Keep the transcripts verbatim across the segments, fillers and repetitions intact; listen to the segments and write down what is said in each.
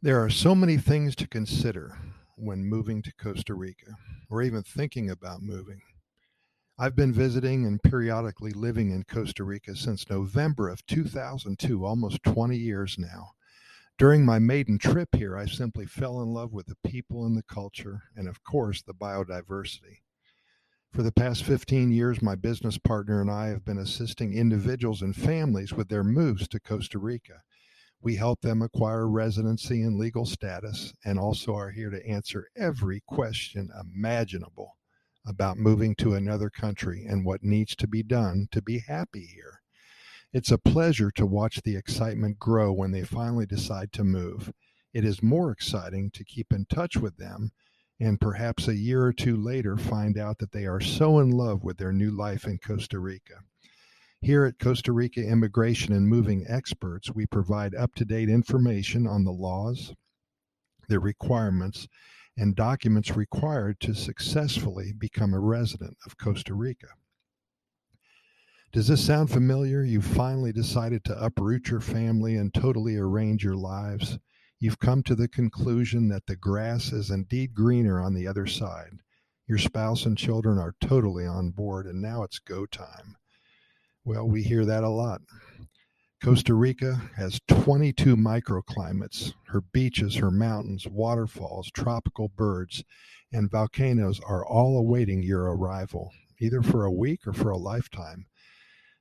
There are so many things to consider when moving to Costa Rica, or even thinking about moving. I've been visiting and periodically living in Costa Rica since November of two thousand two, almost twenty years now. During my maiden trip here, I simply fell in love with the people and the culture, and of course, the biodiversity. For the past fifteen years, my business partner and I have been assisting individuals and families with their moves to Costa Rica. We help them acquire residency and legal status, and also are here to answer every question imaginable about moving to another country and what needs to be done to be happy here. It's a pleasure to watch the excitement grow when they finally decide to move. It is more exciting to keep in touch with them and perhaps a year or two later find out that they are so in love with their new life in Costa Rica. Here at Costa Rica Immigration and Moving Experts, we provide up-to-date information on the laws, the requirements, and documents required to successfully become a resident of Costa Rica. Does this sound familiar? You've finally decided to uproot your family and totally arrange your lives. You've come to the conclusion that the grass is indeed greener on the other side. Your spouse and children are totally on board, and now it's go time. Well, we hear that a lot. Costa Rica has twenty-two microclimates. Her beaches, her mountains, waterfalls, tropical birds, and volcanoes are all awaiting your arrival, either for a week or for a lifetime.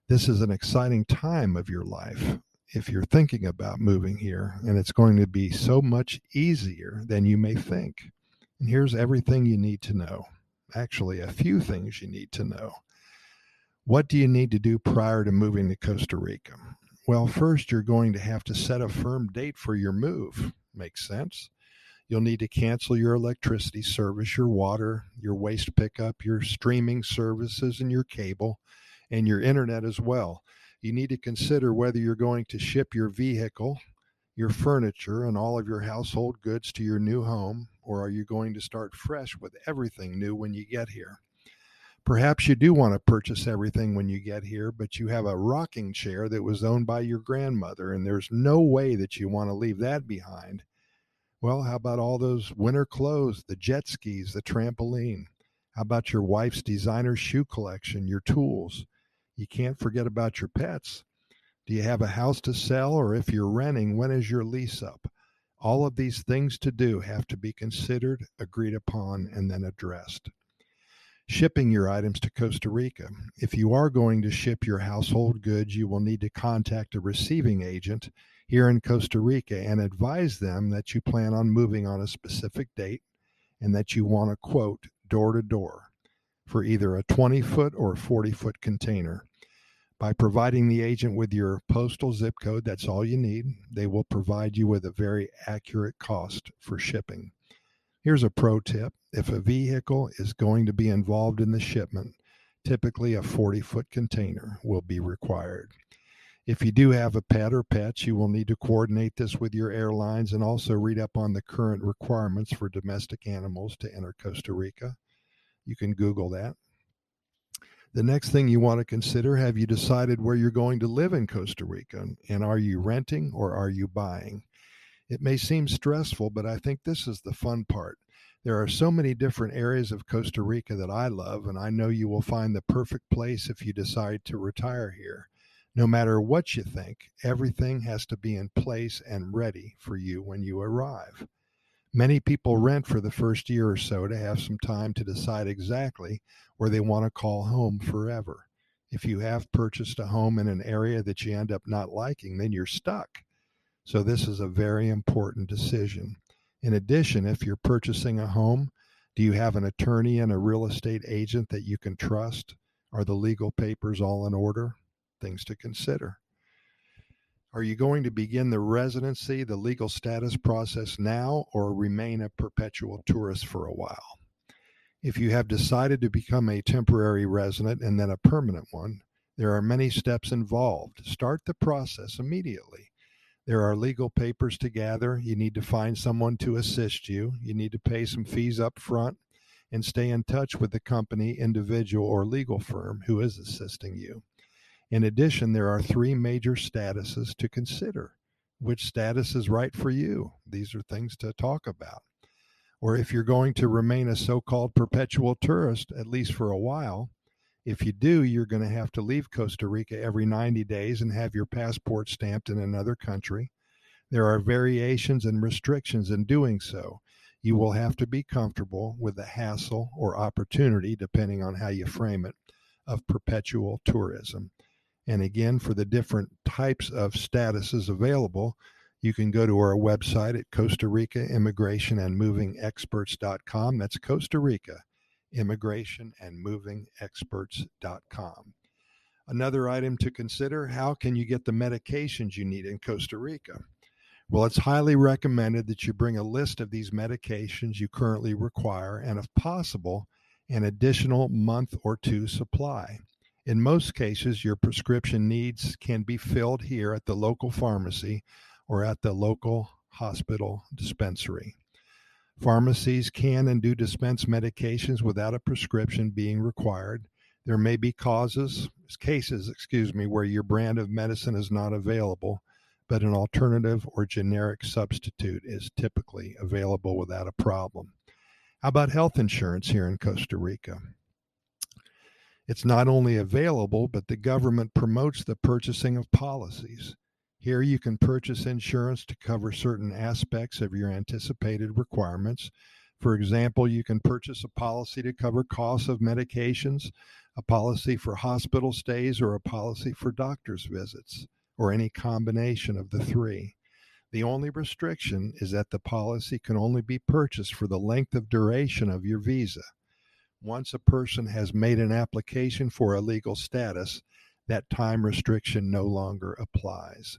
This is an exciting time of your life if you're thinking about moving here, and it's going to be so much easier than you may think. And here's everything you need to know. Actually, a few things you need to know. What do you need to do prior to moving to Costa Rica? Well, first, you're going to have to set a firm date for your move. Makes sense. You'll need to cancel your electricity service, your water, your waste pickup, your streaming services, and your cable, and your internet as well. You need to consider whether you're going to ship your vehicle, your furniture, and all of your household goods to your new home, or are you going to start fresh with everything new when you get here? Perhaps you do want to purchase everything when you get here, but you have a rocking chair that was owned by your grandmother, and there's no way that you want to leave that behind. Well, how about all those winter clothes, the jet skis, the trampoline? How about your wife's designer shoe collection, your tools? You can't forget about your pets. Do you have a house to sell, or if you're renting, when is your lease up? All of these things to do have to be considered, agreed upon, and then addressed. Shipping your items to Costa Rica. If you are going to ship your household goods, you will need to contact a receiving agent here in Costa Rica and advise them that you plan on moving on a specific date and that you want a quote door-to-door for either a twenty-foot or forty-foot container. By providing the agent with your postal zip code, that's all you need. They will provide you with a very accurate cost for shipping. Here's a pro tip. If a vehicle is going to be involved in the shipment, typically a forty-foot container will be required. If you do have a pet or pets, you will need to coordinate this with your airlines and also read up on the current requirements for domestic animals to enter Costa Rica. You can Google that. The next thing you want to consider, have you decided where you're going to live in Costa Rica? And are you renting or are you buying? It may seem stressful, but I think this is the fun part. There are so many different areas of Costa Rica that I love, and I know you will find the perfect place if you decide to retire here. No matter what you think, everything has to be in place and ready for you when you arrive. Many people rent for the first year or so to have some time to decide exactly where they want to call home forever. If you have purchased a home in an area that you end up not liking, then you're stuck. So this is a very important decision. In addition, if you're purchasing a home, do you have an attorney and a real estate agent that you can trust? Are the legal papers all in order? Things to consider. Are you going to begin the residency, the legal status process now, or remain a perpetual tourist for a while? If you have decided to become a temporary resident and then a permanent one, there are many steps involved. Start the process immediately. There are legal papers to gather. You need to find someone to assist you. You need to pay some fees up front and stay in touch with the company, individual, or legal firm who is assisting you. In addition, there are three major statuses to consider. which status is right for you. These are things to talk about. Or if you're going to remain a so-called perpetual tourist, at least for a while, if you do, you're going to have to leave Costa Rica every ninety days and have your passport stamped in another country. There are variations and restrictions in doing so. You will have to be comfortable with the hassle or opportunity, depending on how you frame it, of perpetual tourism. And again, for the different types of statuses available, you can go to our website at Costa Rica Immigration and Moving Experts dot com. That's Costa Rica Immigration and Moving Experts dot com. Another item to consider, how can you get the medications you need in Costa Rica? Well, it's highly recommended that you bring a list of these medications you currently require and, if possible, an additional month or two supply. In most cases, your prescription needs can be filled here at the local pharmacy or at the local hospital dispensary. Pharmacies can and do dispense medications without a prescription being required. There may be causes, cases, excuse me, where your brand of medicine is not available, but an alternative or generic substitute is typically available without a problem. How about health insurance here in Costa Rica? It's not only available, but the government promotes the purchasing of policies. Here you can purchase insurance to cover certain aspects of your anticipated requirements. For example, you can purchase a policy to cover costs of medications, a policy for hospital stays, or a policy for doctor's visits, or any combination of the three. The only restriction is that the policy can only be purchased for the length of duration of your visa. Once a person has made an application for a legal status, that time restriction no longer applies.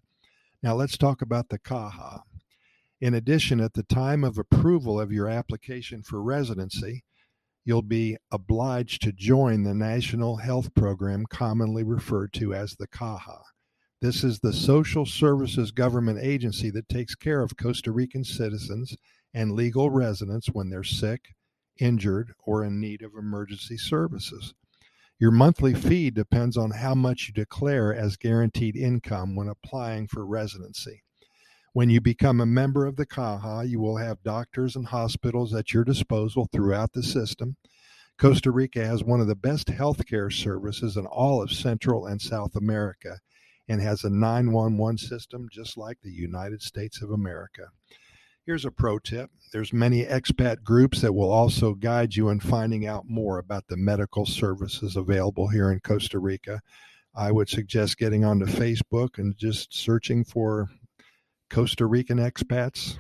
Now let's talk about the Caja. In addition, at the time of approval of your application for residency, you'll be obliged to join the National Health Program, commonly referred to as the Caja. This is the social services government agency that takes care of Costa Rican citizens and legal residents when they're sick, injured, or in need of emergency services. Your monthly fee depends on how much you declare as guaranteed income when applying for residency. When you become a member of the Caja, you will have doctors and hospitals at your disposal throughout the system. Costa Rica has one of the best healthcare services in all of Central and South America, and has a nine one one system just like the United States of America. Here's a pro tip. There's many expat groups that will also guide you in finding out more about the medical services available here in Costa Rica. I would suggest getting onto Facebook and just searching for Costa Rican expats,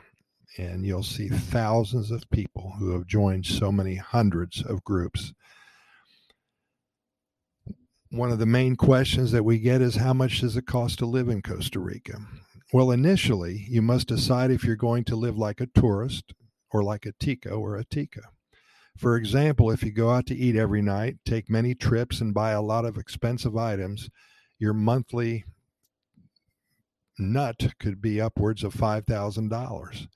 and you'll see thousands of people who have joined so many hundreds of groups. One of the main questions that we get is, how much does it cost to live in Costa Rica? Well, initially, you must decide if you're going to live like a tourist or like a Tico or a Tica. For example, if you go out to eat every night, take many trips, and buy a lot of expensive items, your monthly nut could be upwards of five thousand dollars.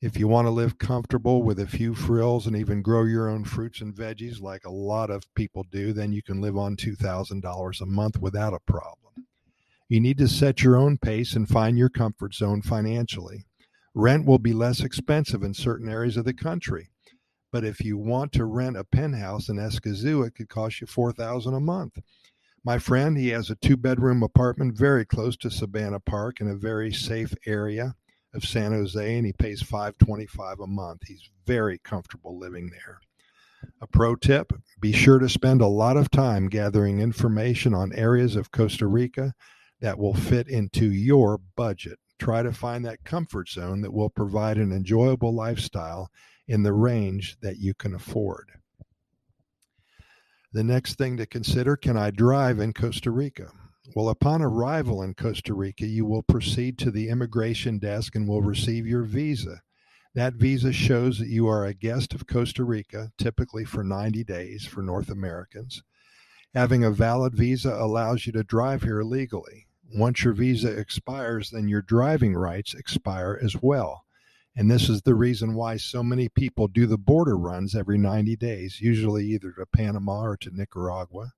If you want to live comfortable with a few frills and even grow your own fruits and veggies like a lot of people do, then you can live on two thousand dollars a month without a problem. You need to set your own pace and find your comfort zone financially. Rent will be less expensive in certain areas of the country, but if you want to rent a penthouse in Escazú, it could cost you four thousand dollars a month. My friend, he has a two-bedroom apartment very close to Sabana Park in a very safe area of San Jose, and he pays five hundred twenty-five dollars a month. He's very comfortable living there. A pro tip, be sure to spend a lot of time gathering information on areas of Costa Rica that will fit into your budget. Try to find that comfort zone that will provide an enjoyable lifestyle in the range that you can afford. The next thing to consider, can I drive in Costa Rica? Well, upon arrival in Costa Rica, you will proceed to the immigration desk and will receive your visa. That visa shows that you are a guest of Costa Rica, typically for ninety days for North Americans. Having a valid visa allows you to drive here legally. Once your visa expires, then your driving rights expire as well. And this is the reason why so many people do the border runs every ninety days, usually either to Panama or to Nicaragua.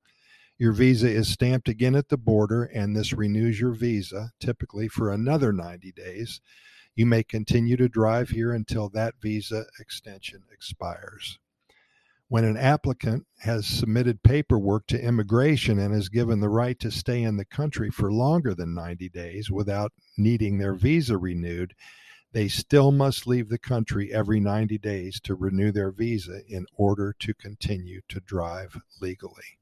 Your visa is stamped again at the border, and this renews your visa, typically for another ninety days. You may continue to drive here until that visa extension expires. When an applicant has submitted paperwork to immigration and is given the right to stay in the country for longer than ninety days without needing their visa renewed, they still must leave the country every ninety days to renew their visa in order to continue to drive legally.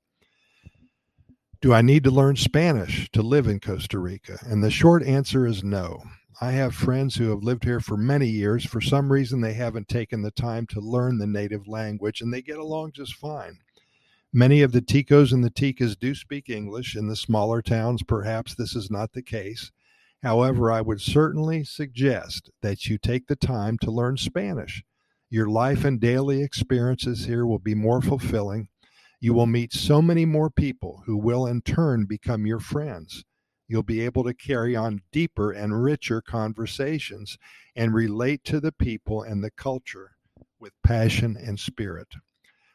Do I need to learn Spanish to live in Costa Rica? And the short answer is no. I have friends who have lived here for many years. For some reason, they haven't taken the time to learn the native language, and they get along just fine. Many of the Ticos and the Ticas do speak English. In the smaller towns, perhaps this is not the case. However, I would certainly suggest that you take the time to learn Spanish. Your life and daily experiences here will be more fulfilling. You will meet so many more people who will in turn become your friends. You'll be able to carry on deeper and richer conversations and relate to the people and the culture with passion and spirit.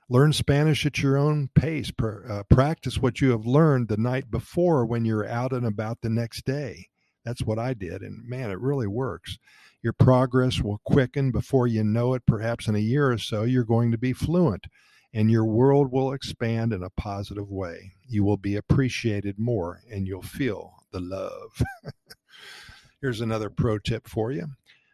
Learn Spanish at your own pace. Practice what you have learned the night before when you're out and about the next day. That's what I did, and man, it really works. Your progress will quicken before you know it. Perhaps in a year or so, you're going to be fluent, and your world will expand in a positive way. You will be appreciated more, and you'll feel the love. Here's another pro tip for you.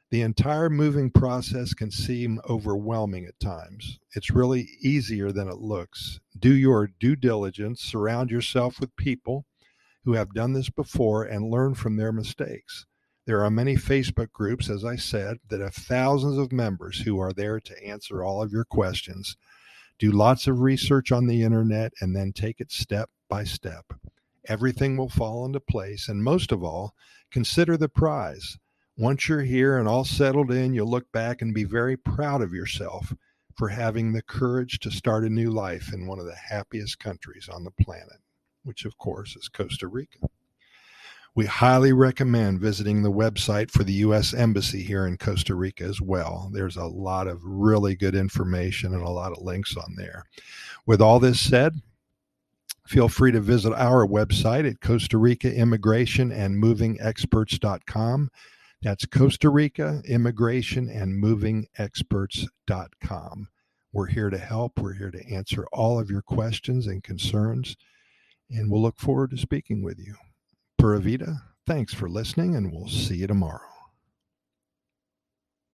The entire moving process can seem overwhelming at times. It's really easier than it looks. Do your due diligence. Surround yourself with people who have done this before and learn from their mistakes. There are many Facebook groups, as I said, that have thousands of members who are there to answer all of your questions. Do lots of research on the internet and then take it step by step. Everything will fall into place. And most of all, consider the prize. Once you're here and all settled in, you'll look back and be very proud of yourself for having the courage to start a new life in one of the happiest countries on the planet, which of course is Costa Rica. We highly recommend visiting the website for the U S Embassy here in Costa Rica as well. There's a lot of really good information and a lot of links on there. With all this said, feel free to visit our website at Costa Rica Immigration and Moving Experts dot com. That's Costa Rica Immigration and Moving Experts dot com. We're here to help. We're here to answer all of your questions and concerns, and we'll look forward to speaking with you. Pura Vida, thanks for listening, and we'll see you tomorrow.